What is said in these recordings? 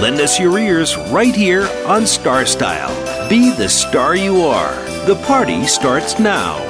Lend us your ears right here on Star Style. Be the star you are. The party starts now.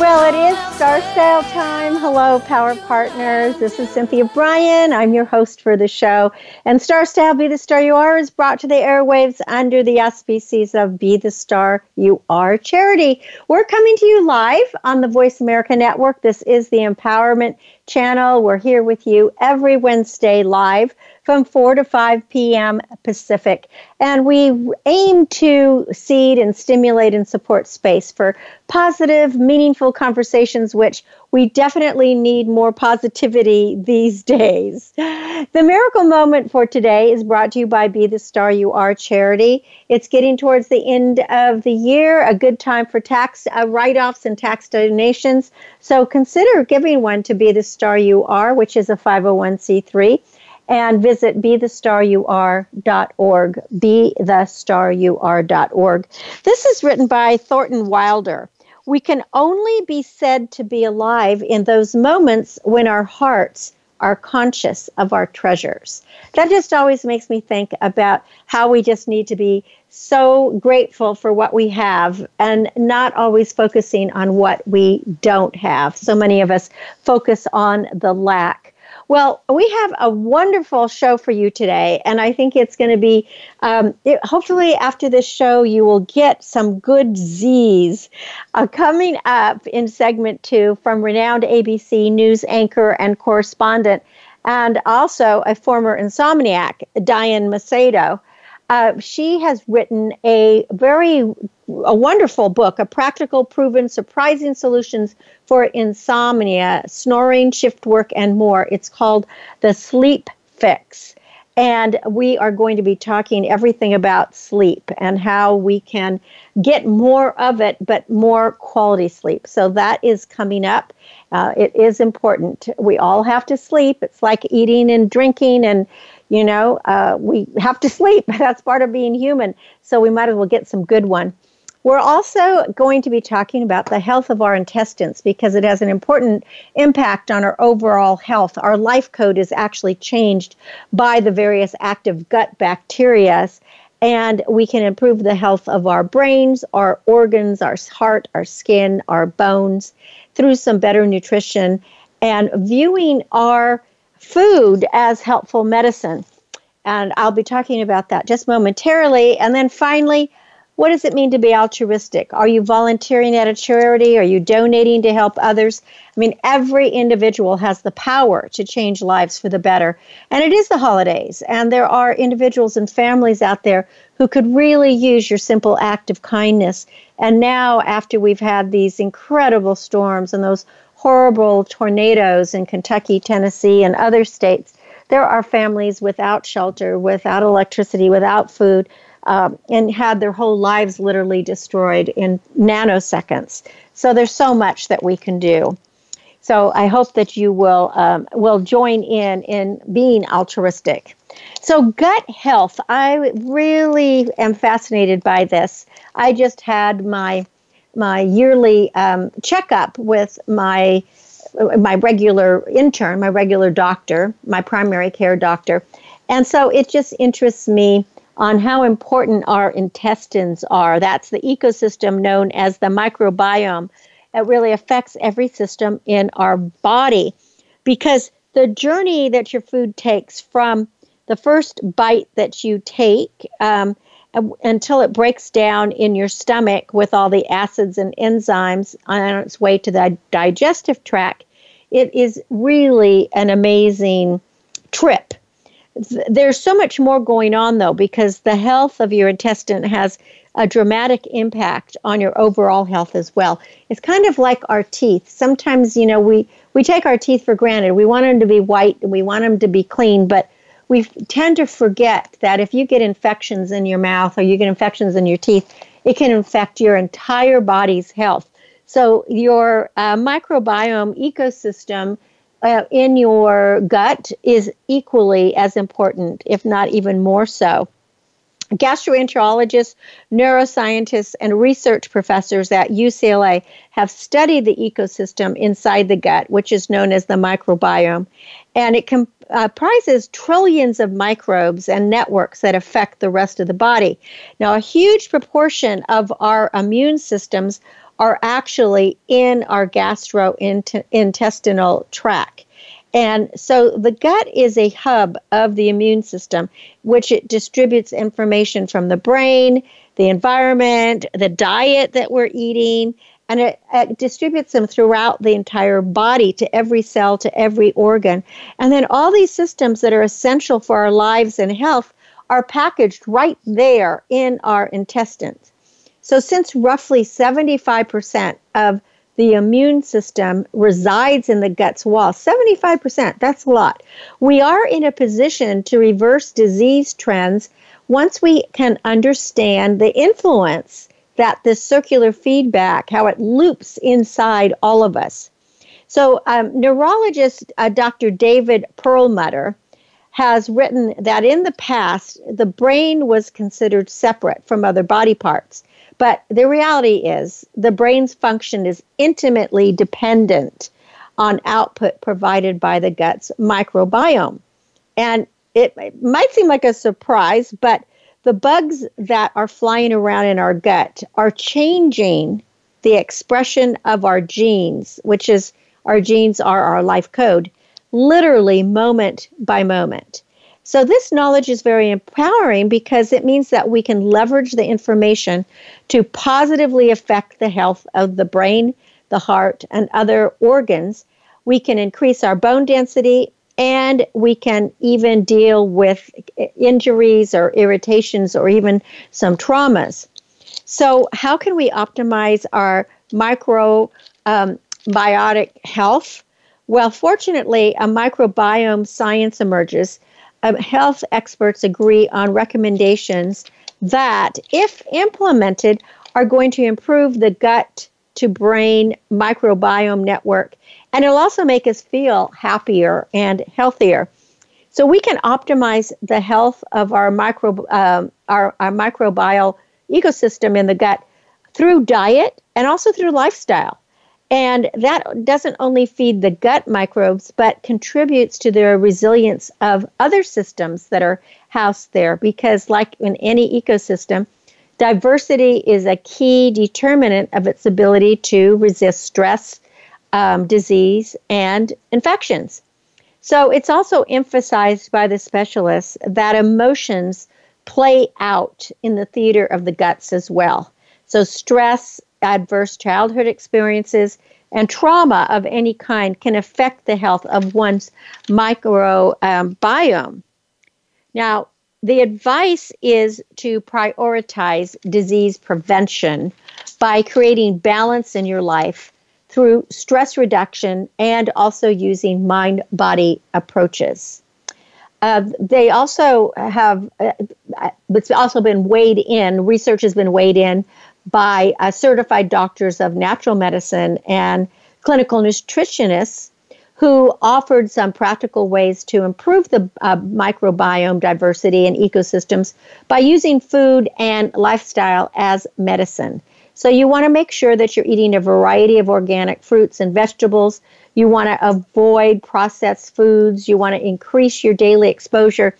Well, it is Star Style time. Hello, Power Partners. This is Cynthia Brian. I'm your host for the show. And Star Style, Be the Star You Are is brought to the airwaves under the auspices of Be the Star You Are charity. We're coming to you live on the Voice America Network. This is the Empowerment Channel. We're here with you every Wednesday live from 4 to 5 p.m. Pacific. And we aim to seed and stimulate and support space for positive, meaningful conversations, which we definitely need more positivity these days. The miracle moment for today is brought to you by Be The Star You Are charity. It's getting towards the end of the year, a good time for tax write-offs and tax donations. So consider giving one to Be The Star You Are, which is a 501c3. And visit BeTheStarYouAre.org, BeTheStarYouAre.org. This is written by Thornton Wilder. We can only be said to be alive in those moments when our hearts are conscious of our treasures. That just always makes me think about how we just need to be so grateful for what we have and not always focusing on what we don't have. So many of us focus on the lack. Well, we have a wonderful show for you today, and I think it's going to be, hopefully after this show, you will get some good Z's. Coming up in segment 2 from renowned ABC News anchor and correspondent, and also a former insomniac, Diane Macedo. She has written a wonderful book, A Practical, Proven, Surprising Solutions for Insomnia, Snoring, Shift Work, and More. It's called The Sleep Fix. And we are going to be talking everything about sleep and how we can get more of it, but more quality sleep. So that is coming up. It is important. We all have to sleep. It's like eating and drinking and we have to sleep. That's part of being human. So we might as well get some good one. We're also going to be talking about the health of our intestines because it has an important impact on our overall health. Our life code is actually changed by the various active gut bacteria, and we can improve the health of our brains, our organs, our heart, our skin, our bones through some better nutrition and viewing our food as helpful medicine. And I'll be talking about that just momentarily. And then finally, what does it mean to be altruistic? Are you volunteering at a charity? Are you donating to help others? I mean, every individual has the power to change lives for the better. And it is the holidays, and there are individuals and families out there who could really use your simple act of kindness. And now, after we've had these incredible storms and those horrible tornadoes in Kentucky, Tennessee, and other states, there are families without shelter, without electricity, without food, and had their whole lives literally destroyed in nanoseconds. So there's so much that we can do. So I hope that you will join in being altruistic. So gut health, I really am fascinated by this. I just had my yearly checkup with my regular intern, my regular doctor, my primary care doctor. And so it just interests me on how important our intestines are. That's the ecosystem known as the microbiome. It really affects every system in our body because the journey that your food takes from the first bite that you take until it breaks down in your stomach with all the acids and enzymes on its way to the digestive tract, it is really an amazing trip. There's so much more going on, though, because the health of your intestine has a dramatic impact on your overall health as well. It's kind of like our teeth. Sometimes, we take our teeth for granted. We want them to be white and we want them to be clean, but we tend to forget that if you get infections in your mouth or you get infections in your teeth, it can affect your entire body's health. So your microbiome ecosystem in your gut is equally as important, if not even more so. Gastroenterologists, neuroscientists, and research professors at UCLA have studied the ecosystem inside the gut, which is known as the microbiome, and it comprises trillions of microbes and networks that affect the rest of the body. Now, a huge proportion of our immune systems are actually in our gastrointestinal tract. And so the gut is a hub of the immune system, which it distributes information from the brain, the environment, the diet that we're eating, and it distributes them throughout the entire body to every cell, to every organ. And then all these systems that are essential for our lives and health are packaged right there in our intestines. So since roughly 75% of the immune system resides in the gut's wall, 75%, that's a lot. We are in a position to reverse disease trends once we can understand the influence that this circular feedback, how it loops inside all of us. So neurologist Dr. David Perlmutter has written that in the past, the brain was considered separate from other body parts. But the reality is the brain's function is intimately dependent on output provided by the gut's microbiome. And it might seem like a surprise, but the bugs that are flying around in our gut are changing the expression of our genes, which is our genes are our life code, literally moment by moment. So this knowledge is very empowering because it means that we can leverage the information to positively affect the health of the brain, the heart, and other organs. We can increase our bone density, and we can even deal with injuries or irritations or even some traumas. So how can we optimize our microbiotic health? Well, fortunately, a microbiome science emerges. Health experts agree on recommendations that, if implemented, are going to improve the gut-to-brain microbiome network, and it'll also make us feel happier and healthier. So we can optimize the health of our microbial ecosystem in the gut through diet and also through lifestyle. And that doesn't only feed the gut microbes, but contributes to the resilience of other systems that are housed there. Because like in any ecosystem, diversity is a key determinant of its ability to resist stress, disease, and infections. So it's also emphasized by the specialists that emotions play out in the theater of the guts as well. So stress, adverse childhood experiences, and trauma of any kind can affect the health of one's microbiome. Now, the advice is to prioritize disease prevention by creating balance in your life through stress reduction and also using mind-body approaches. They also have, it's also been weighed in, research has been weighed in by certified doctors of natural medicine and clinical nutritionists who offered some practical ways to improve the microbiome diversity and ecosystems by using food and lifestyle as medicine. So you want to make sure that you're eating a variety of organic fruits and vegetables. You want to avoid processed foods. You want to increase your daily exposure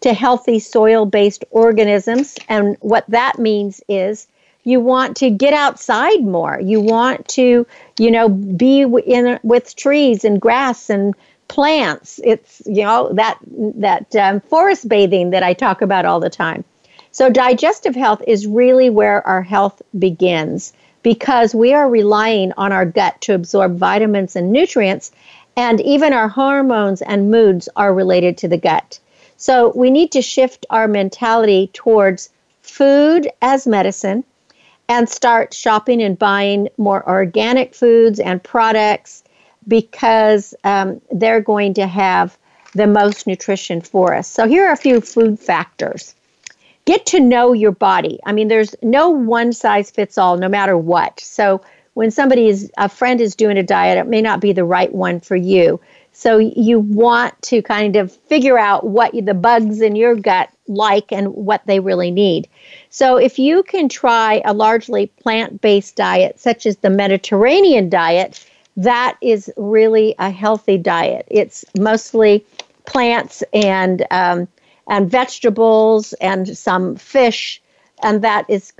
to healthy soil-based organisms. And what that means is you want to get outside more. You want to, be with trees and grass and plants. It's, that forest bathing that I talk about all the time. So digestive health is really where our health begins because we are relying on our gut to absorb vitamins and nutrients, and even our hormones and moods are related to the gut. So we need to shift our mentality towards food as medicine, and start shopping and buying more organic foods and products because they're going to have the most nutrition for us. So here are a few food factors. Get to know your body. I mean, there's no one size fits all, no matter what. So when a friend is doing a diet, it may not be the right one for you. So you want to kind of figure out what the bugs in your gut like and what they really need. So if you can try a largely plant-based diet, such as the Mediterranean diet, that is really a healthy diet. It's mostly plants and vegetables and some fish, and that is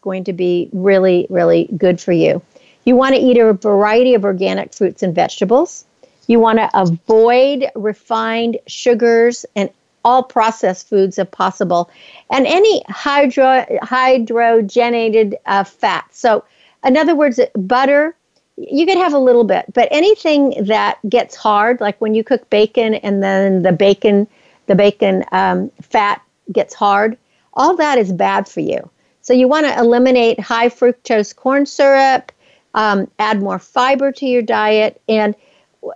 going to be really, really good for you. You want to eat a variety of organic fruits and vegetables. You want to avoid refined sugars and all processed foods if possible, and any hydrogenated fats. So in other words, butter, you could have a little bit, but anything that gets hard, like when you cook bacon and then the bacon fat gets hard, all that is bad for you. So you want to eliminate high fructose corn syrup, add more fiber to your diet. And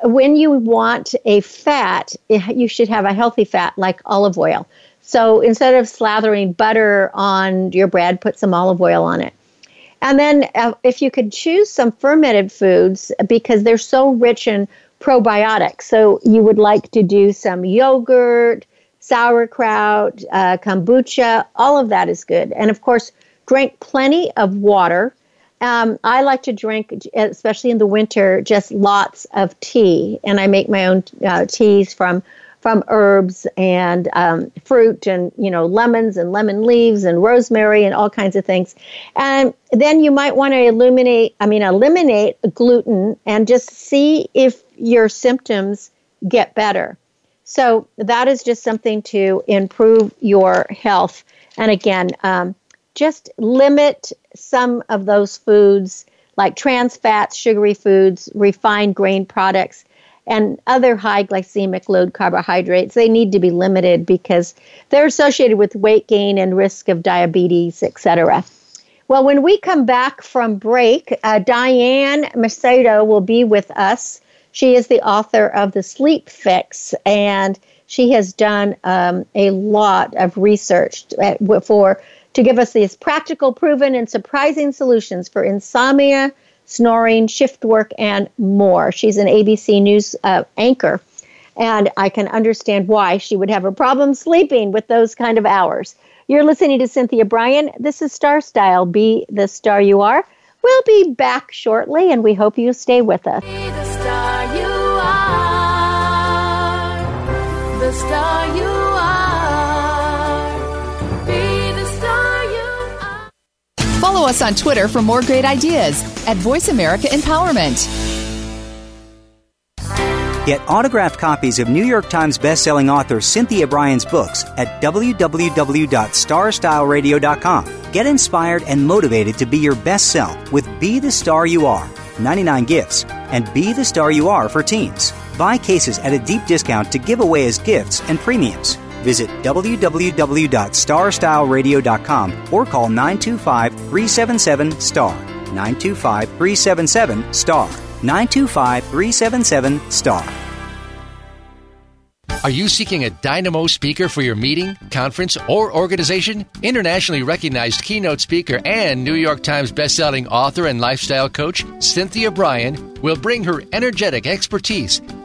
when you want a fat, you should have a healthy fat like olive oil. So instead of slathering butter on your bread, put some olive oil on it. And then if you could choose some fermented foods, because they're so rich in probiotics. So you would like to do some yogurt, sauerkraut, kombucha, all of that is good. And of course, drink plenty of water. I like to drink, especially in the winter, just lots of tea. And I make my own teas from herbs and fruit and, lemons and lemon leaves and rosemary and all kinds of things. And then you might want to eliminate gluten and just see if your symptoms get better. So that is just something to improve your health. And again, just limit some of those foods like trans fats, sugary foods, refined grain products, and other high glycemic load carbohydrates. They need to be limited because they're associated with weight gain and risk of diabetes, etc. Well, when we come back from break, Diane Macedo will be with us. She is the author of The Sleep Fix, and she has done a lot of research to give us these practical, proven, and surprising solutions for insomnia, snoring, shift work, and more. She's an ABC News anchor, and I can understand why she would have a problem sleeping with those kind of hours. You're listening to Cynthia Brian. This is Star Style, Be the Star You Are. We'll be back shortly, and we hope you stay with us. Be the star you are, the star you are. Follow us on Twitter for more great ideas at Voice America Empowerment. Get autographed copies of New York Times bestselling author Cynthia Brian's books at www.StarStyleRadio.com. Get inspired and motivated to be your best self with Be the Star You Are, 99 gifts, and Be the Star You Are for teens. Buy cases at a deep discount to give away as gifts and premiums. Visit www.StarStyleRadio.com or call 925-377-STAR, 925-377-STAR, 925-377-STAR. Are you seeking a dynamo speaker for your meeting, conference, or organization? Internationally recognized keynote speaker and New York Times bestselling author and lifestyle coach, Cynthia Brian, will bring her energetic expertise,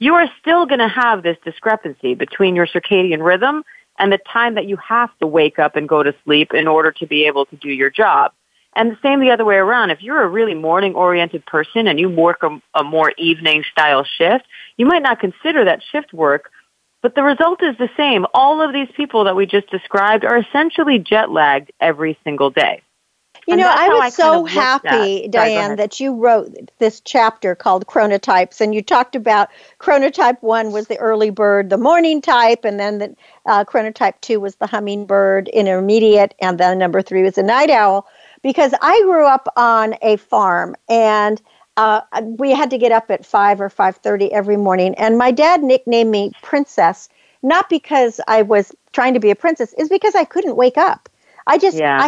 you are still going to have this discrepancy between your circadian rhythm and the time that you have to wake up and go to sleep in order to be able to do your job. And the same the other way around. If you're a really morning-oriented person and you work a more evening-style shift, you might not consider that shift work, but the result is the same. All of these people that we just described are essentially jet-lagged every single day. You know, I was so happy, Diane, that you wrote this chapter called Chronotypes, and you talked about Chronotype 1 was the early bird, the morning type, and then the Chronotype 2 was the hummingbird, intermediate, and then number 3 was the night owl. Because I grew up on a farm, and we had to get up at 5 or 5:30 every morning. And my dad nicknamed me Princess, not because I was trying to be a princess, it's because I couldn't wake up. I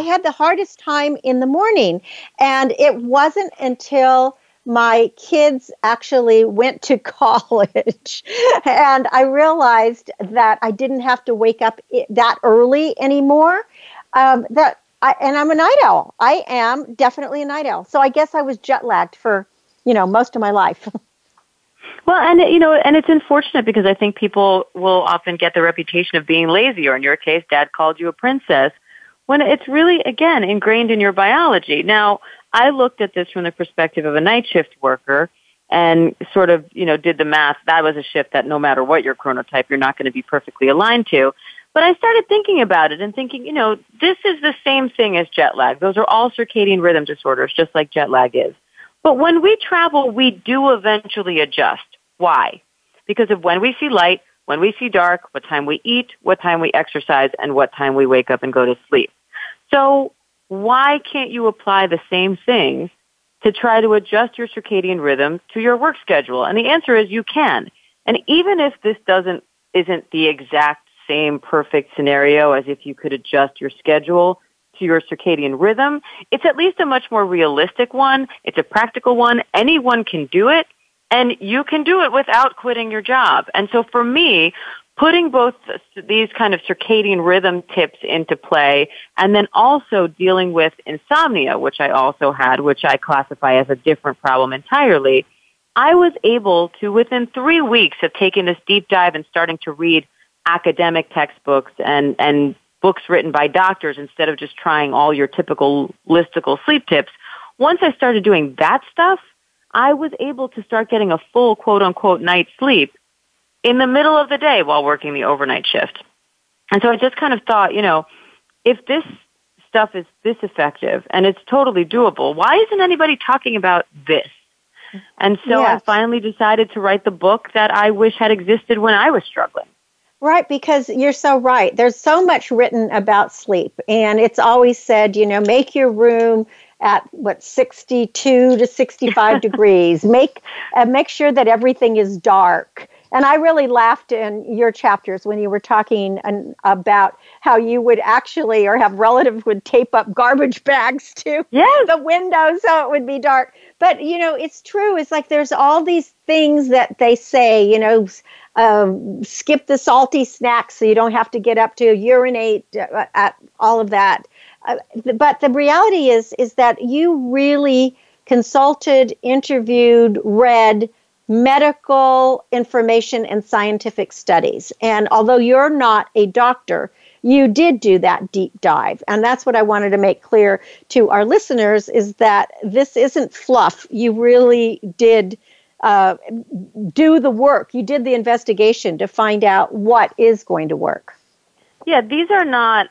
had the hardest time in the morning. And it wasn't until my kids actually went to college, and I realized that I didn't have to wake up that early anymore. And I'm a night owl. I am definitely a night owl. So I guess I was jet lagged for, most of my life. Well, and and it's unfortunate because I think people will often get the reputation of being lazy, or in your case, Dad called you a princess, when it's really, again, ingrained in your biology. Now, I looked at this from the perspective of a night shift worker and sort of, did the math. That was a shift that no matter what your chronotype, you're not going to be perfectly aligned to. But I started thinking about it and thinking, this is the same thing as jet lag. Those are all circadian rhythm disorders, just like jet lag is. But when we travel, we do eventually adjust. Why? Because of when we see light, when we see dark, what time we eat, what time we exercise, and what time we wake up and go to sleep. So why can't you apply the same things to try to adjust your circadian rhythm to your work schedule? And the answer is you can. And even if this isn't the exact same perfect scenario as if you could adjust your schedule to your circadian rhythm, it's at least a much more realistic one. It's a practical one. Anyone can do it, and you can do it without quitting your job. And so for me, putting both these kind of circadian rhythm tips into play and then also dealing with insomnia, which I also had, which I classify as a different problem entirely, I was able to, within 3 weeks of taking this deep dive and starting to read academic textbooks and books written by doctors instead of just trying all your typical listicle sleep tips. Once I started doing that stuff, I was able to start getting a full quote-unquote night's sleep in the middle of the day while working the overnight shift. And so I just kind of thought, if this stuff is this effective and it's totally doable, why isn't anybody talking about this? And so yes. I finally decided to write the book that I wish had existed when I was struggling. Right, because you're so right. There's so much written about sleep, and it's always said, make your room at 62 to 65 degrees. Make sure that everything is dark. And I really laughed in your chapters when you were talking about how you would actually, or have relatives would tape up garbage bags to the window so it would be dark. But, it's true. It's like there's all these things that they say, skip the salty snacks so you don't have to get up to urinate at all of that. But the reality is that you really consulted, interviewed, read medical information and scientific studies. And although you're not a doctor, you did do that deep dive. And that's what I wanted to make clear to our listeners, is that this isn't fluff. You really did do the work. You did the investigation to find out what is going to work. Yeah, these are not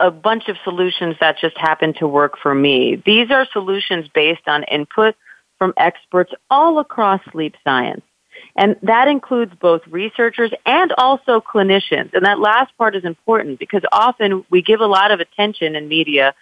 a bunch of solutions that just happen to work for me. These are solutions based on input from experts all across sleep science. And that includes both researchers and also clinicians. And that last part is important because often we give a lot of attention in media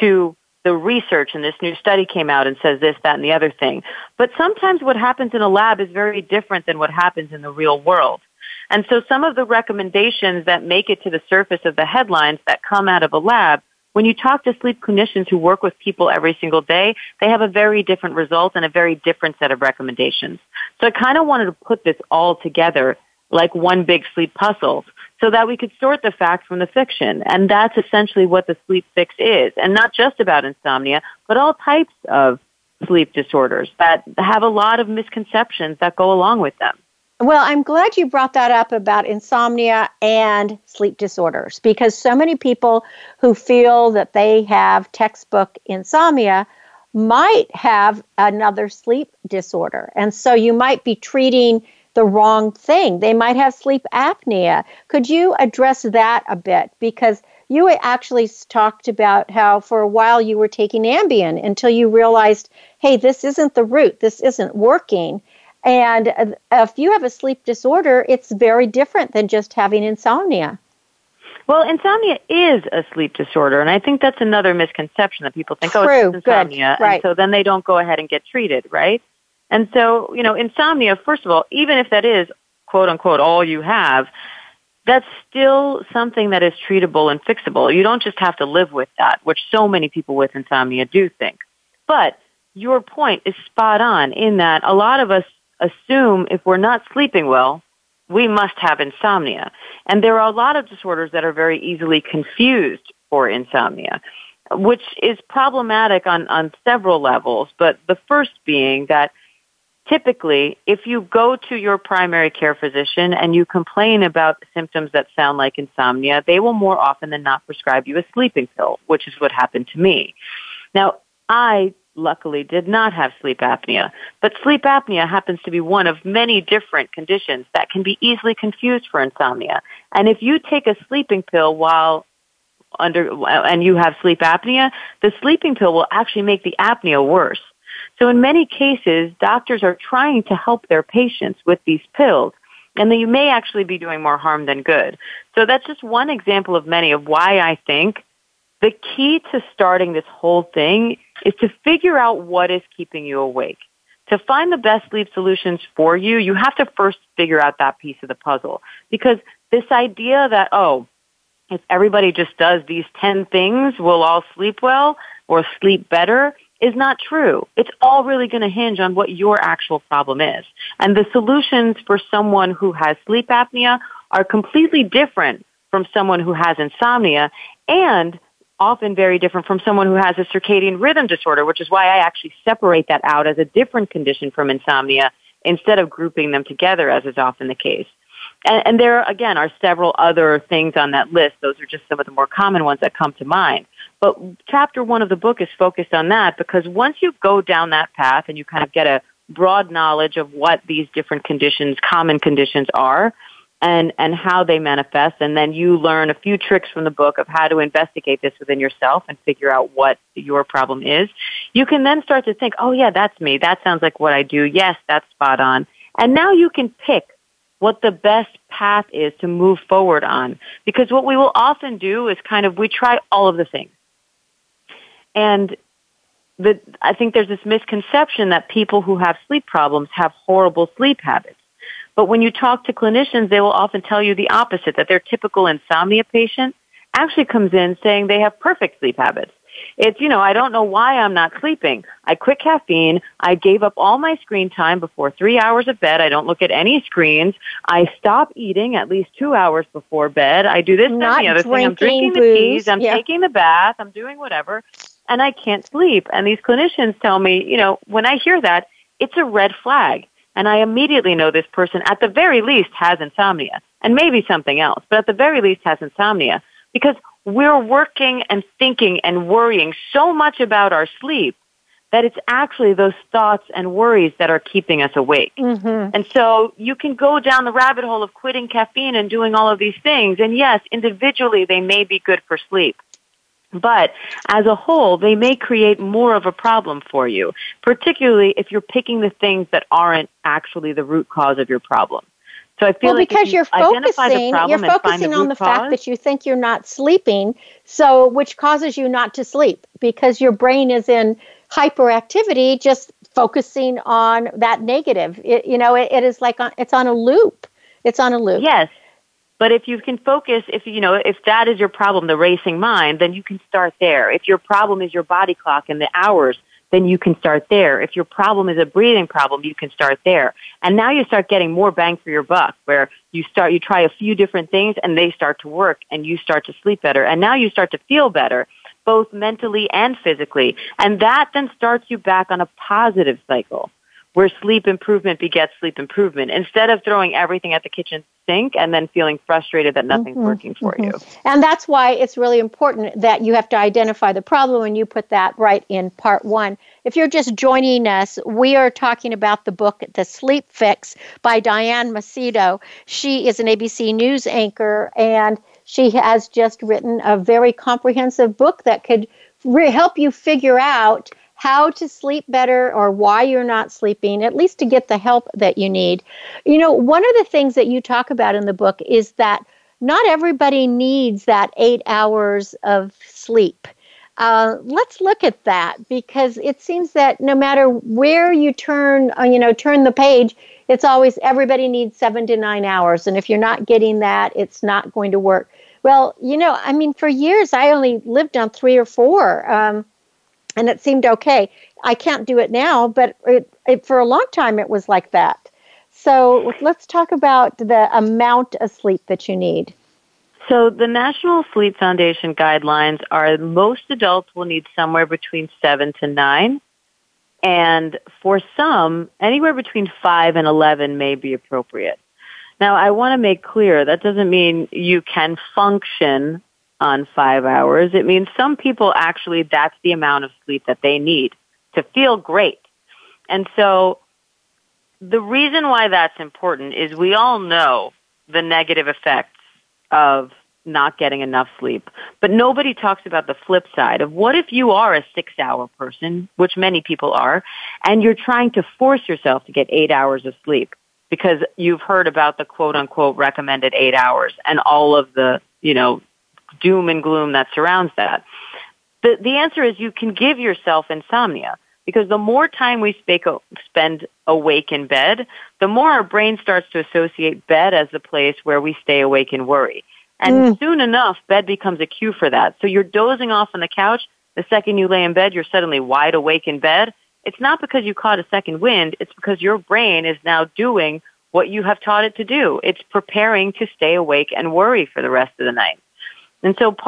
to the research, and this new study came out and says this, that, and the other thing. But sometimes what happens in a lab is very different than what happens in the real world. And so some of the recommendations that make it to the surface of the headlines that come out of a lab, when you talk to sleep clinicians who work with people every single day, they have a very different result and a very different set of recommendations. So I kind of wanted to put this all together like one big sleep puzzle so that we could sort the facts from the fiction. And that's essentially what the Sleep Fix is. And not just about insomnia, but all types of sleep disorders that have a lot of misconceptions that go along with them. Well, I'm glad you brought that up about insomnia and sleep disorders, because so many people who feel that they have textbook insomnia might have another sleep disorder. And so you might be treating the wrong thing. They might have sleep apnea. Could you address that a bit? Because you actually talked about how for a while you were taking Ambien until you realized, hey, this isn't the route. This isn't working. And if you have a sleep disorder, it's very different than just having insomnia. Well, insomnia is a sleep disorder, and I think that's another misconception that people think, oh, it's insomnia, right. And so then they don't go ahead and get treated, right? And so, insomnia, first of all, even if that is, quote-unquote, all you have, that's still something that is treatable and fixable. You don't just have to live with that, which so many people with insomnia do think. But your point is spot on in that a lot of us assume if we're not sleeping well, we must have insomnia. And there are a lot of disorders that are very easily confused for insomnia, which is problematic on several levels, but the first being that typically, if you go to your primary care physician and you complain about symptoms that sound like insomnia, they will more often than not prescribe you a sleeping pill, which is what happened to me. Now, I luckily did not have sleep apnea, but sleep apnea happens to be one of many different conditions that can be easily confused for insomnia. And if you take a sleeping pill while and you have sleep apnea, the sleeping pill will actually make the apnea worse. So in many cases, doctors are trying to help their patients with these pills, and they may actually be doing more harm than good. So that's just one example of many of why I think the key to starting this whole thing is to figure out what is keeping you awake. To find the best sleep solutions for you, you have to first figure out that piece of the puzzle, because this idea that, oh, if everybody just does these 10 things, we'll all sleep well or sleep better, is not true. It's all really going to hinge on what your actual problem is. And the solutions for someone who has sleep apnea are completely different from someone who has insomnia, and often very different from someone who has a circadian rhythm disorder, which is why I actually separate that out as a different condition from insomnia instead of grouping them together, as is often the case. And there, again, are several other things on that list. Those are just some of the more common ones that come to mind. But chapter one of the book is focused on that, because once you go down that path and you kind of get a broad knowledge of what these different conditions, common conditions are, and how they manifest, and then you learn a few tricks from the book of how to investigate this within yourself and figure out what your problem is, you can then start to think, oh, yeah, that's me. That sounds like what I do. Yes, that's spot on. And now you can pick what the best path is to move forward on. Because what we will often do is kind of, we try all of the things. And I think there's this misconception that people who have sleep problems have horrible sleep habits. But when you talk to clinicians, they will often tell you the opposite, that their typical insomnia patient actually comes in saying they have perfect sleep habits. It's, you know, I don't know why I'm not sleeping. I quit caffeine. I gave up all my screen time before 3 hours of bed. I don't look at any screens. I stop eating at least 2 hours before bed. I do this and the other thing. I'm drinking the teas. I'm taking the bath. I'm doing whatever. And I can't sleep. And these clinicians tell me, you know, when I hear that, it's a red flag. And I immediately know this person at the very least has insomnia, and maybe something else, but at the very least has insomnia, because we're working and thinking and worrying so much about our sleep that it's actually those thoughts and worries that are keeping us awake. Mm-hmm. And so you can go down the rabbit hole of quitting caffeine and doing all of these things. And yes, individually, they may be good for sleep. But as a whole, they may create more of a problem for you, particularly if you're picking the things that aren't actually the root cause of your problem. So I feel like because you're focusing on the fact that you think you're not sleeping, so which causes you not to sleep because your brain is in hyperactivity, just focusing on that negative. It's on a loop. It's on a loop. Yes, but if you can focus, if that is your problem, the racing mind, then you can start there. If your problem is your body clock and the hours, then you can start there. If your problem is a breathing problem, you can start there. And now you start getting more bang for your buck, where you try a few different things and they start to work and you start to sleep better. And now you start to feel better, both mentally and physically. And that then starts you back on a positive cycle where sleep improvement begets sleep improvement, instead of throwing everything at the kitchen sink and then feeling frustrated that nothing's working for you. And that's why it's really important that you have to identify the problem, and you put that right in part one. If you're just joining us, we are talking about the book, The Sleep Fix by Diane Macedo. She is an ABC News anchor, and she has just written a very comprehensive book that could help you figure out how to sleep better or why you're not sleeping, at least to get the help that you need. You know, one of the things that you talk about in the book is that not everybody needs that 8 hours of sleep. Let's look at that, because it seems that no matter where you turn the page, it's always everybody needs 7 to 9 hours. And if you're not getting that, it's not going to work. Well, you know, I mean, for years, I only lived on 3 or 4, and it seemed okay. I can't do it now, but it for a long time it was like that. So let's talk about the amount of sleep that you need. So the National Sleep Foundation guidelines are most adults will need somewhere between 7 to 9. And for some, anywhere between 5 and 11 may be appropriate. Now, I want to make clear, that doesn't mean you can function on 5 hours. It means some people actually, that's the amount of sleep that they need to feel great. And so the reason why that's important is we all know the negative effects of not getting enough sleep. But nobody talks about the flip side of what if you are a 6-hour person, which many people are, and you're trying to force yourself to get 8 hours of sleep because you've heard about the quote-unquote recommended 8 hours and all of the, doom and gloom that surrounds that. The answer is you can give yourself insomnia because the more time we spend awake in bed, the more our brain starts to associate bed as the place where we stay awake and worry. And soon enough, bed becomes a cue for that. So you're dozing off on the couch. The second you lay in bed, you're suddenly wide awake in bed. It's not because you caught a second wind. It's because your brain is now doing what you have taught it to do. It's preparing to stay awake and worry for the rest of the night. And so that's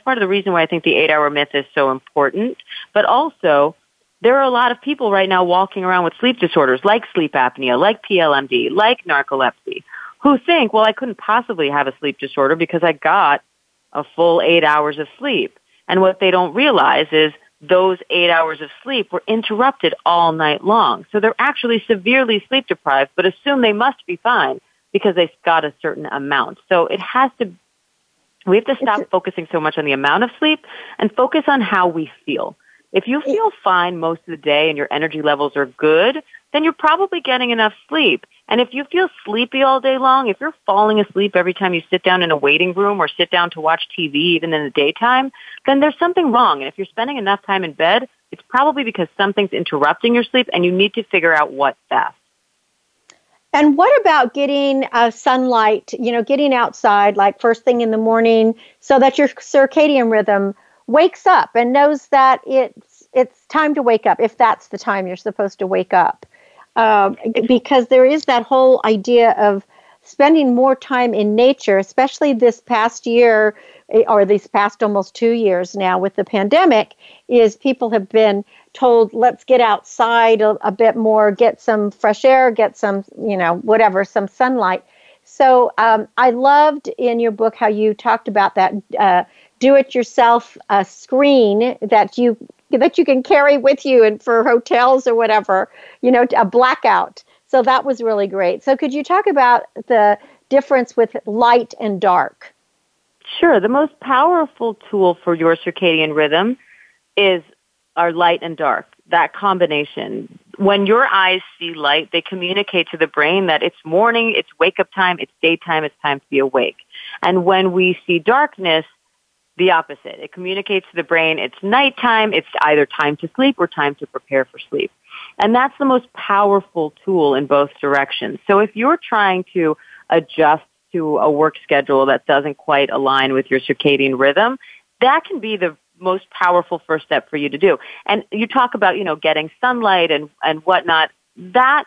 part of the reason why I think the 8-hour myth is so important. But also, there are a lot of people right now walking around with sleep disorders like sleep apnea, like PLMD, like narcolepsy, who think, well, I couldn't possibly have a sleep disorder because I got a full 8 hours of sleep. And what they don't realize is those 8 hours of sleep were interrupted all night long. So they're actually severely sleep deprived, but assume they must be fine because they got a certain amount. So we have to stop focusing so much on the amount of sleep and focus on how we feel. If you feel fine most of the day and your energy levels are good, then you're probably getting enough sleep. And if you feel sleepy all day long, if you're falling asleep every time you sit down in a waiting room or sit down to watch TV, even in the daytime, then there's something wrong. And if you're spending enough time in bed, it's probably because something's interrupting your sleep and you need to figure out what's best. And what about getting sunlight, getting outside like first thing in the morning so that your circadian rhythm wakes up and knows that it's time to wake up, if that's the time you're supposed to wake up. Because there is that whole idea of spending more time in nature, especially this past year or these past almost 2 years now with the pandemic, is people have been told, let's get outside a bit more, get some fresh air, get some, some sunlight. So I loved in your book how you talked about that do-it-yourself screen that you can carry with you and for hotels or whatever, a blackout. So that was really great. So could you talk about the difference with light and dark? Sure. The most powerful tool for your circadian rhythm are light and dark, that combination. When your eyes see light, they communicate to the brain that it's morning, it's wake-up time, it's daytime, it's time to be awake. And when we see darkness, the opposite. It communicates to the brain it's nighttime, it's either time to sleep or time to prepare for sleep. And that's the most powerful tool in both directions. So if you're trying to adjust to a work schedule that doesn't quite align with your circadian rhythm, that can be the most powerful first step for you to do. And you talk about, getting sunlight and whatnot. That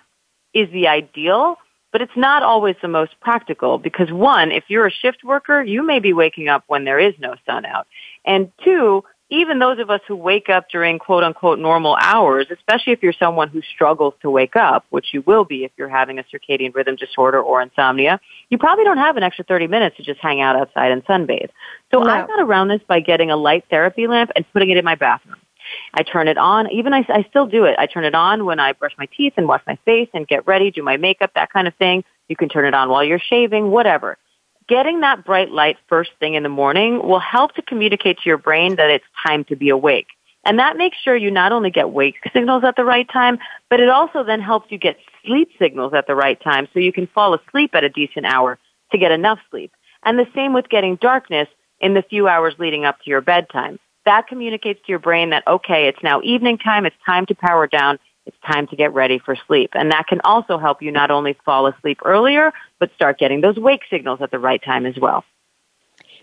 is the ideal. But it's not always the most practical because, one, if you're a shift worker, you may be waking up when there is no sun out. And two, even those of us who wake up during quote-unquote normal hours, especially if you're someone who struggles to wake up, which you will be if you're having a circadian rhythm disorder or insomnia, you probably don't have an extra 30 minutes to just hang out outside and sunbathe. So I got around this by getting a light therapy lamp and putting it in my bathroom. I turn it on. Even I still do it. I turn it on when I brush my teeth and wash my face and get ready, do my makeup, that kind of thing. You can turn it on while you're shaving, whatever. Getting that bright light first thing in the morning will help to communicate to your brain that it's time to be awake. And that makes sure you not only get wake signals at the right time, but it also then helps you get sleep signals at the right time so you can fall asleep at a decent hour to get enough sleep. And the same with getting darkness in the few hours leading up to your bedtime. That communicates to your brain that, okay, it's now evening time, it's time to power down, it's time to get ready for sleep. And that can also help you not only fall asleep earlier, but start getting those wake signals at the right time as well.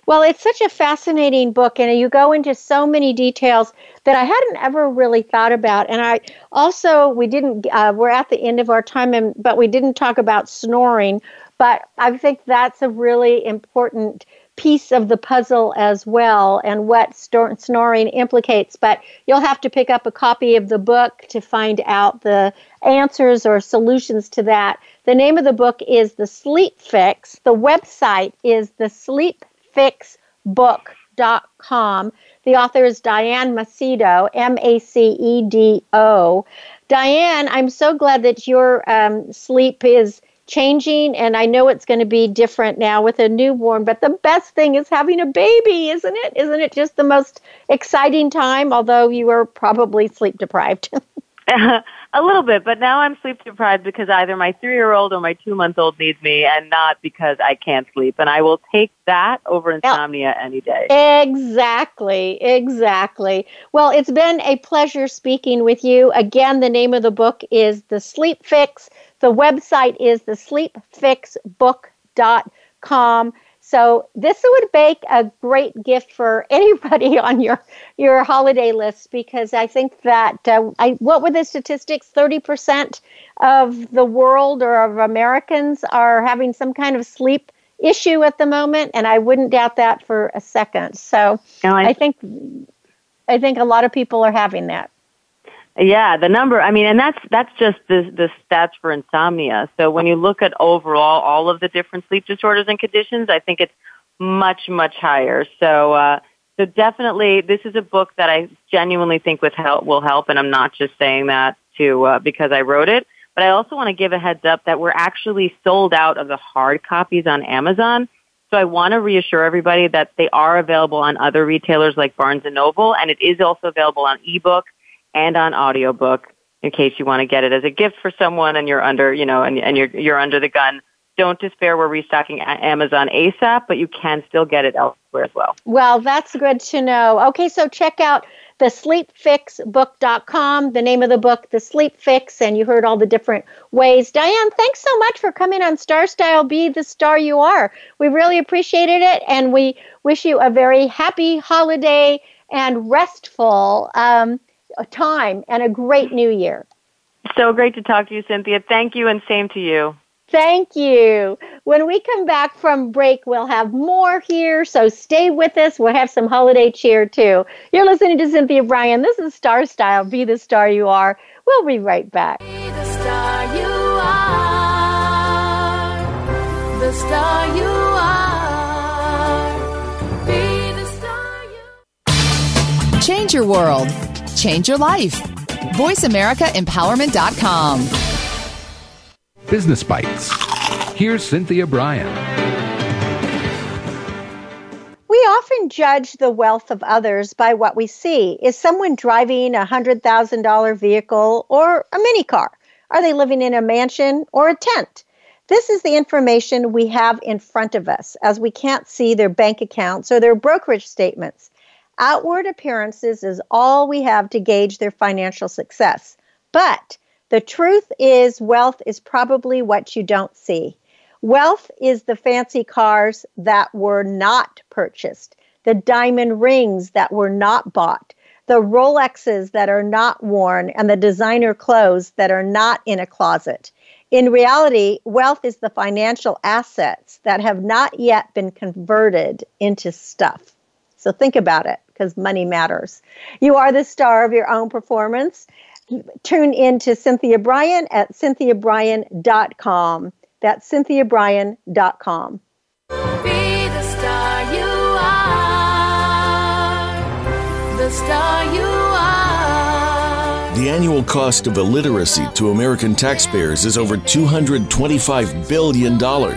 Well, it's such a fascinating book, and you go into so many details that I hadn't ever really thought about. And I also, we didn't, we're at the end of our time, but we didn't talk about snoring. But I think that's a really important piece of the puzzle as well, and what snoring implicates. But you'll have to pick up a copy of the book to find out the answers or solutions to that. The name of the book is The Sleep Fix. The website is The Sleep thesleepfixbook.com. The author is Diane Macedo, M-A-C-E-D-O. Diane, I'm so glad that your sleep is changing, and I know it's going to be different now with a newborn, but the best thing is having a baby, isn't it? Isn't it just the most exciting time, although you were probably sleep deprived? A little bit, but now I'm sleep deprived because either my 3-year-old or my 2-month-old needs me, and not because I can't sleep. And I will take that over insomnia any day. Exactly, exactly. Well, it's been a pleasure speaking with you. Again, the name of the book is The Sleep Fix. The website is thesleepfixbook.com. So this would make a great gift for anybody on your holiday list, because I think that, what were the statistics? 30% of the world, or of Americans, are having some kind of sleep issue at the moment, and I wouldn't doubt that for a second. So I think a lot of people are having that. Yeah, the number, I mean, and that's just the stats for insomnia. So when you look at overall all of the different sleep disorders and conditions, I think it's much, much higher. So, so definitely this is a book that I genuinely think will help. And I'm not just saying that because I wrote it, but I also want to give a heads up that we're actually sold out of the hard copies on Amazon. So I want to reassure everybody that they are available on other retailers like Barnes & Noble, and it is also available on ebook and on audiobook, in case you want to get it as a gift for someone and you're under, and you're under the gun. Don't despair. We're restocking Amazon ASAP, but you can still get it elsewhere as well. Well, that's good to know. Okay, so check out thesleepfixbook.com, the name of the book, The Sleep Fix, and you heard all the different ways. Diane, thanks so much for coming on Star Style, Be the Star You Are. We really appreciated it, and we wish you a very happy holiday and restful time and a great new year. So great to talk to you, Cynthia. Thank you, and same to you. Thank you. When we come back from break, we'll have more here, so stay with us. We'll have some holiday cheer, too. You're listening to Cynthia Brian. This is Star Style. Be the Star You Are. We'll be right back. Be the star you are. The star you are. Be the star you are. Change your world. Change your life. VoiceAmericaEmpowerment.com. Business Bites. Here's Cynthia Brian. We often judge the wealth of others by what we see. Is someone driving a $100,000 vehicle or a mini car? Are they living in a mansion or a tent? This is the information we have in front of us, as we can't see their bank accounts or their brokerage statements. Outward appearances is all we have to gauge their financial success. But the truth is, wealth is probably what you don't see. Wealth is the fancy cars that were not purchased, the diamond rings that were not bought, the Rolexes that are not worn, and the designer clothes that are not in a closet. In reality, wealth is the financial assets that have not yet been converted into stuff. So think about it, because money matters. You are the star of your own performance. Tune in to Cynthia Brian at CynthiaBrian.com. That's CynthiaBrian.com. Be the star you are. The star you are. The annual cost of illiteracy to American taxpayers is over $225 billion.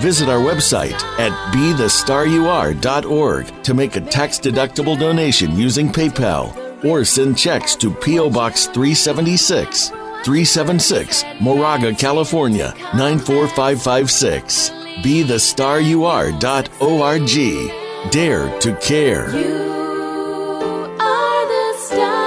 Visit our website at BeTheStarYouAre.org to make a tax-deductible donation using PayPal. or send checks to P.O. Box 376, 376, Moraga, California, 94556. BeTheStarYouAre.org. Dare to care. You are the star.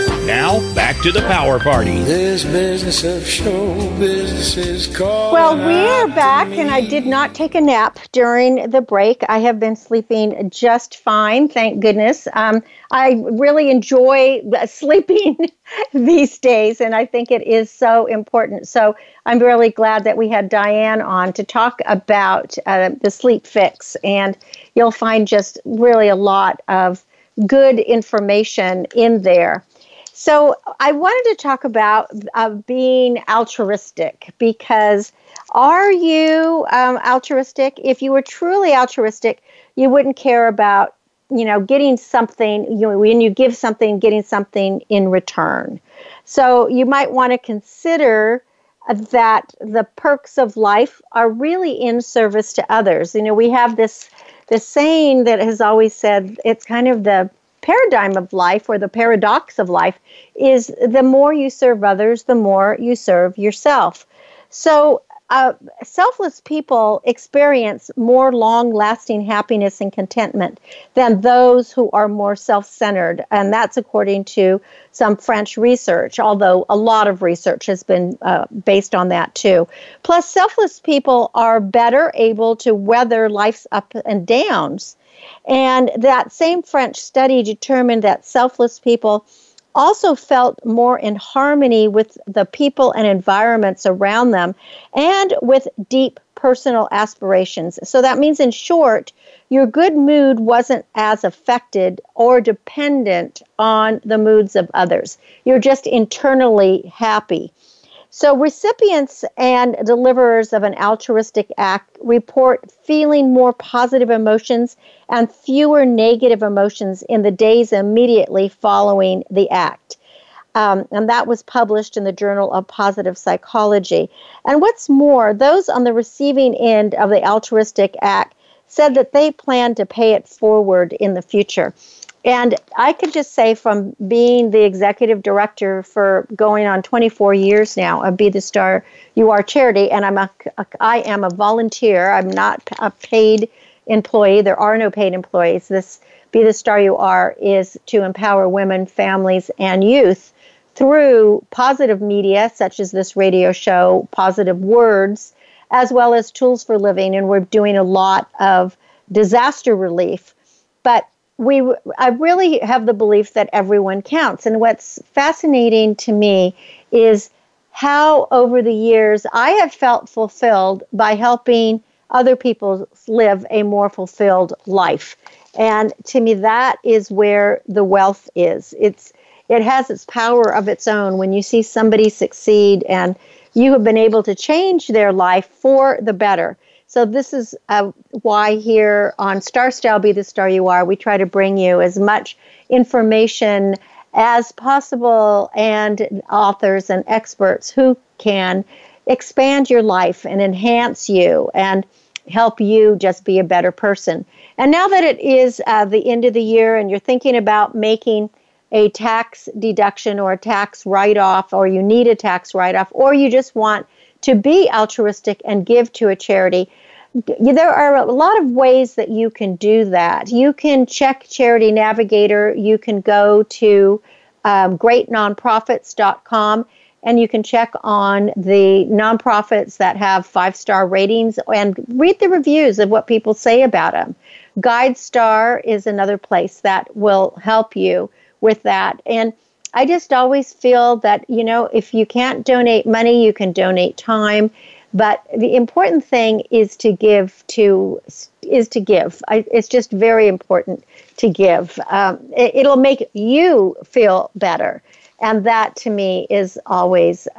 Now, back to the power party. This business of show business is calling. Well, we're back, and I did not take a nap during the break. I have been sleeping just fine, thank goodness. I really enjoy sleeping these days, and I think it is so important. So I'm really glad that we had Diane on to talk about the sleep fix, and you'll find just really a lot of good information in there. So I wanted to talk about being altruistic, because are you altruistic? If you were truly altruistic, you wouldn't care about getting something, when you give something, getting something in return. So you might want to consider that the perks of life are really in service to others. We have this saying that has always said, it's kind of the paradigm of life, or the paradox of life, is the more you serve others, the more you serve yourself. So selfless people experience more long-lasting happiness and contentment than those who are more self-centered, and that's according to some French research, although a lot of research has been based on that too. Plus, selfless people are better able to weather life's ups and downs, and that same French study determined that selfless people also felt more in harmony with the people and environments around them and with deep personal aspirations. So that means, in short, your good mood wasn't as affected or dependent on the moods of others. You're just internally happy. So recipients and deliverers of an altruistic act report feeling more positive emotions and fewer negative emotions in the days immediately following the act. And that was published in the Journal of Positive Psychology. And what's more, those on the receiving end of the altruistic act said that they plan to pay it forward in the future. And I could just say, from being the executive director for going on 24 years now of Be The Star You Are charity, and I am a volunteer. I'm not a paid employee. There are no paid employees. This Be The Star You Are is to empower women, families, and youth through positive media, such as this radio show, positive words, as well as tools for living. And we're doing a lot of disaster relief. But I really have the belief that everyone counts. And what's fascinating to me is how over the years I have felt fulfilled by helping other people live a more fulfilled life. And to me, that is where the wealth is. It has its power of its own. When you see somebody succeed and you have been able to change their life for the better. So this is why here on Star Style, Be The Star You Are, we try to bring you as much information as possible, and authors and experts who can expand your life and enhance you and help you just be a better person. And now that it is the end of the year and you're thinking about making a tax deduction or a tax write-off, or you need a tax write-off, or you just want to be altruistic and give to a charity, there are a lot of ways that you can do that. You can check Charity Navigator. You can go to greatnonprofits.com, and you can check on the nonprofits that have 5-star ratings and read the reviews of what people say about them. GuideStar is another place that will help you with that. And I just always feel that, if you can't donate money, you can donate time. But the important thing is to give. It's just very important to give. It'll make you feel better. And that, to me, is always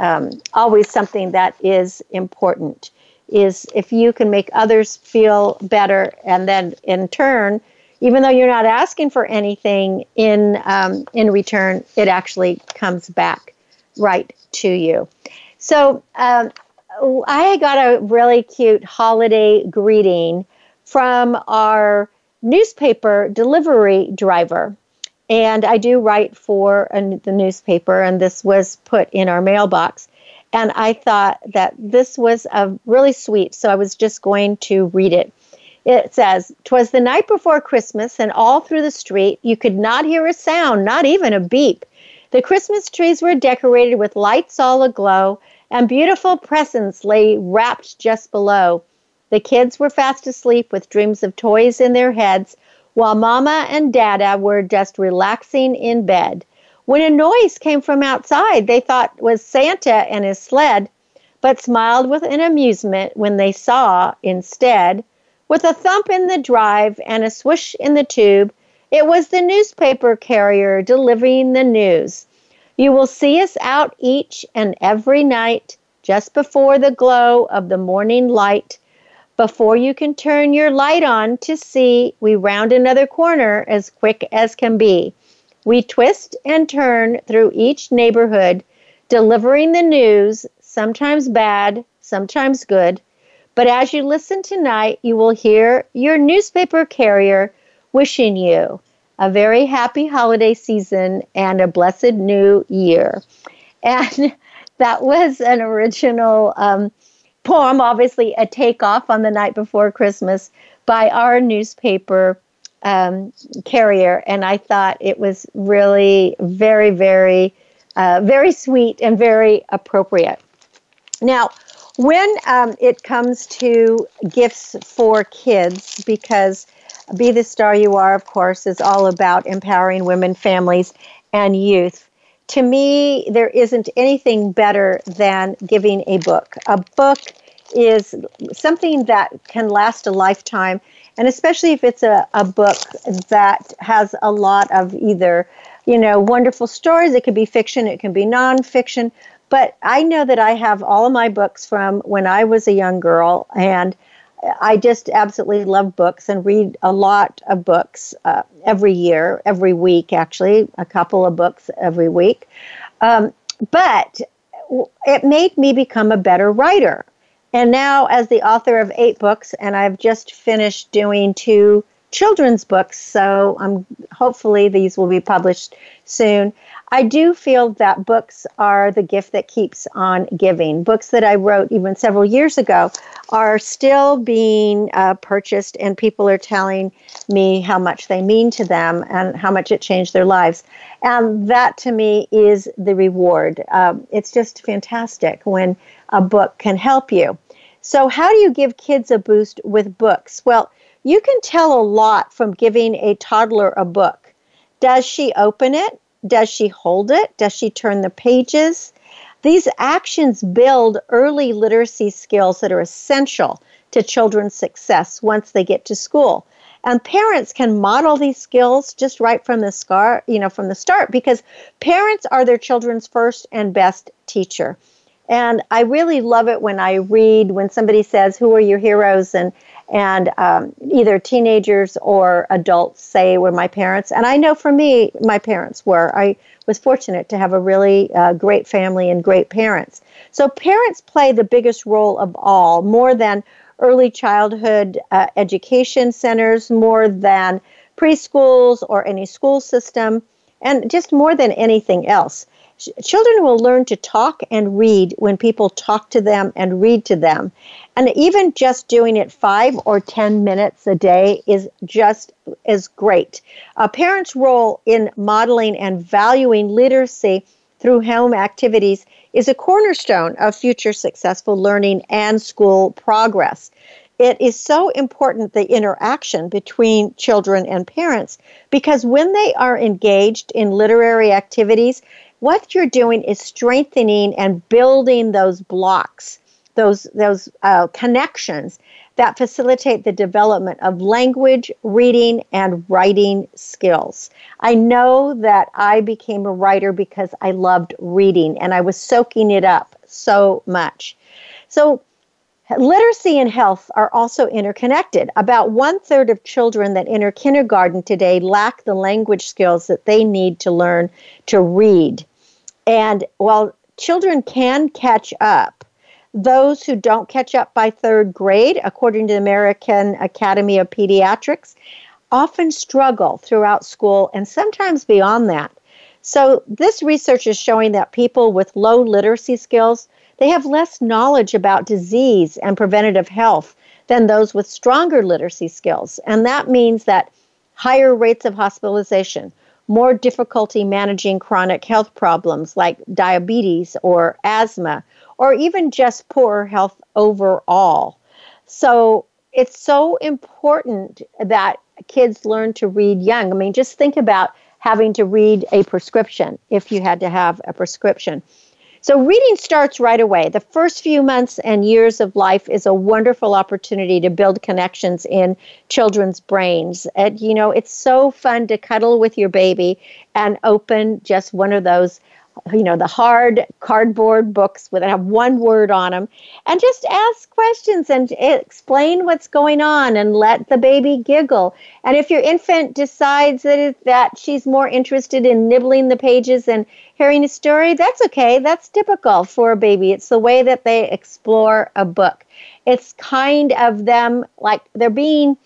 something that is important, is if you can make others feel better, and then in turn, even though you're not asking for anything in return, it actually comes back right to you. So I got a really cute holiday greeting from our newspaper delivery driver. And I do write for the newspaper, and this was put in our mailbox. And I thought that this was a really sweet, so I was just going to read it. It says, "'Twas the night before Christmas, and all through the street you could not hear a sound, not even a beep. The Christmas trees were decorated with lights all aglow, and beautiful presents lay wrapped just below. The kids were fast asleep with dreams of toys in their heads, while Mama and Dada were just relaxing in bed. When a noise came from outside, they thought it was Santa and his sled, but smiled with an amusement when they saw, instead, with a thump in the drive and a swish in the tube, it was the newspaper carrier delivering the news. You will see us out each and every night, just before the glow of the morning light. Before you can turn your light on to see, we round another corner as quick as can be. We twist and turn through each neighborhood, delivering the news, sometimes bad, sometimes good. But as you listen tonight, you will hear your newspaper carrier wishing you a very happy holiday season and a blessed new year." And that was an original poem, obviously a takeoff on The Night Before Christmas by our newspaper carrier. And I thought it was really very, very, very sweet and very appropriate. Now, when it comes to gifts for kids, because Be the Star You Are, of course, is all about empowering women, families, and youth. To me, there isn't anything better than giving a book. A book is something that can last a lifetime, and especially if it's a book that has a lot of either, you know, wonderful stories. It could be fiction, it can be nonfiction. But I know that I have all of my books from when I was a young girl, and I just absolutely love books and read a lot of books every year, every week, actually, a couple of books every week. But it made me become a better writer. And now as the author of 8 books, and I've just finished doing 2 children's books, so hopefully these will be published soon. I do feel that books are the gift that keeps on giving. Books that I wrote even several years ago are still being purchased, and people are telling me how much they mean to them and how much it changed their lives. And that, to me, is the reward. It's just fantastic when a book can help you. So how do you give kids a boost with books? Well, you can tell a lot from giving a toddler a book. Does she open it? Does she hold it? Does she turn the pages? These actions build early literacy skills that are essential to children's success once they get to school. And parents can model these skills just right from from the start, because parents are their children's first and best teacher. And I really love it when I read, when somebody says, who are your heroes? And either teenagers or adults say, were my parents. And I know for me, my parents were. I was fortunate to have a really great family and great parents. So parents play the biggest role of all, more than early childhood education centers, more than preschools or any school system, and just more than anything else. Children will learn to talk and read when people talk to them and read to them. And even just doing it 5 or 10 minutes a day is just as great. A parent's role in modeling and valuing literacy through home activities is a cornerstone of future successful learning and school progress. It is so important, the interaction between children and parents, because when they are engaged in literary activities, what you're doing is strengthening and building those blocks, those connections that facilitate the development of language, reading, and writing skills. I know that I became a writer because I loved reading, and I was soaking it up so much. So Literacy and health are also interconnected. About 1/3 of children that enter kindergarten today lack the language skills that they need to learn to read. And while children can catch up, those who don't catch up by third grade, according to the American Academy of Pediatrics, often struggle throughout school and sometimes beyond that. So this research is showing that people with low literacy skills, they have less knowledge about disease and preventative health than those with stronger literacy skills. And that means that higher rates of hospitalization, more difficulty managing chronic health problems like diabetes or asthma, or even just poor health overall. So it's so important that kids learn to read young. I mean, just think about having to read a prescription if you had to have a prescription. So reading starts right away. The first few months and years of life is a wonderful opportunity to build connections in children's brains. And, you know, it's so fun to cuddle with your baby and open just one of those, you know, the hard cardboard books that have one word on them, and just ask questions and explain what's going on and let the baby giggle. And if your infant decides that she's more interested in nibbling the pages and hearing a story, that's okay. That's typical for a baby. It's the way that they explore a book. It's kind of them, like they're being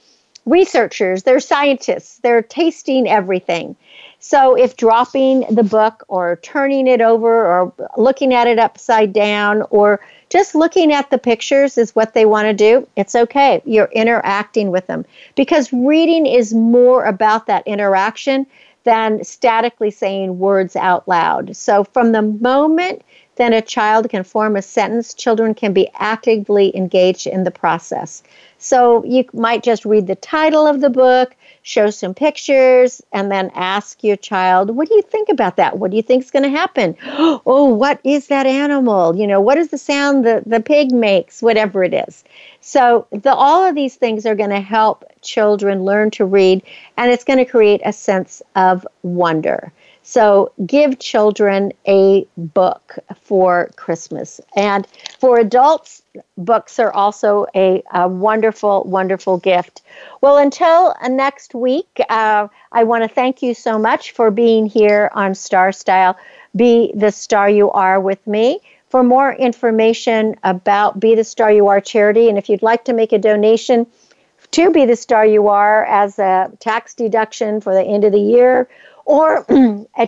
researchers, they're scientists, they're tasting everything. So if dropping the book or turning it over or looking at it upside down or just looking at the pictures is what they want to do, it's okay. You're interacting with them, because reading is more about that interaction than statically saying words out loud. So from the moment that a child can form a sentence, children can be actively engaged in the process. So you might just read the title of the book, show some pictures, and then ask your child, what do you think about that? What do you think is going to happen? Oh, what is that animal? You know, what is the sound that the pig makes? Whatever it is. So all of these things are going to help children learn to read, and it's going to create a sense of wonder. So give children a book for Christmas. And for adults, books are also a wonderful, wonderful gift. Well, until next week, I want to thank you so much for being here on Star Style, Be the Star You Are with me. For more information about Be the Star You Are charity, and if you'd like to make a donation to Be the Star You Are as a tax deduction for the end of the year, or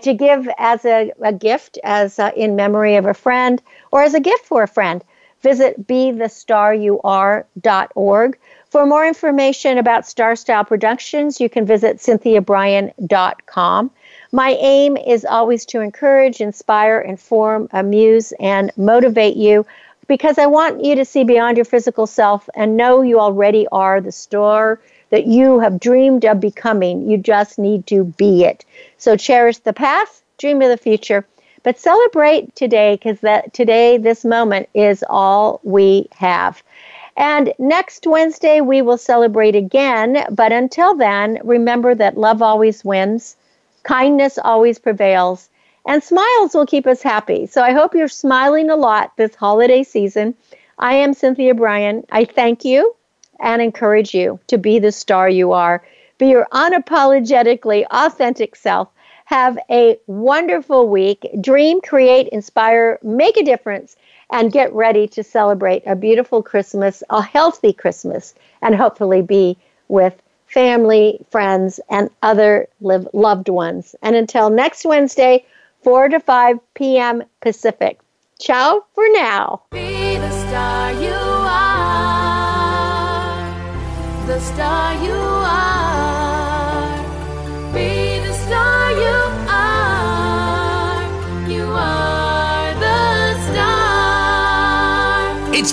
to give as a gift as in memory of a friend or as a gift for a friend, visit BeTheStarYouAre.org. For more information about Star Style Productions, you can visit CynthiaBrian.com. My aim is always to encourage, inspire, inform, amuse, and motivate you, because I want you to see beyond your physical self and know you already are the star that you have dreamed of becoming. You just need to be it. So cherish the past, dream of the future, but celebrate today, because today, this moment, is all we have. And next Wednesday, we will celebrate again. But until then, remember that love always wins, kindness always prevails, and smiles will keep us happy. So I hope you're smiling a lot this holiday season. I am Cynthia Brian. I thank you and encourage you to be the star you are. Be your unapologetically authentic self. Have a wonderful week. Dream, create, inspire, make a difference, and get ready to celebrate a beautiful Christmas, a healthy Christmas, and hopefully be with family, friends, and other loved ones. And until next Wednesday, 4 to 5 p.m. Pacific. Ciao for now. Be the star you are. The star you are. Be the star you are. You are the star. It's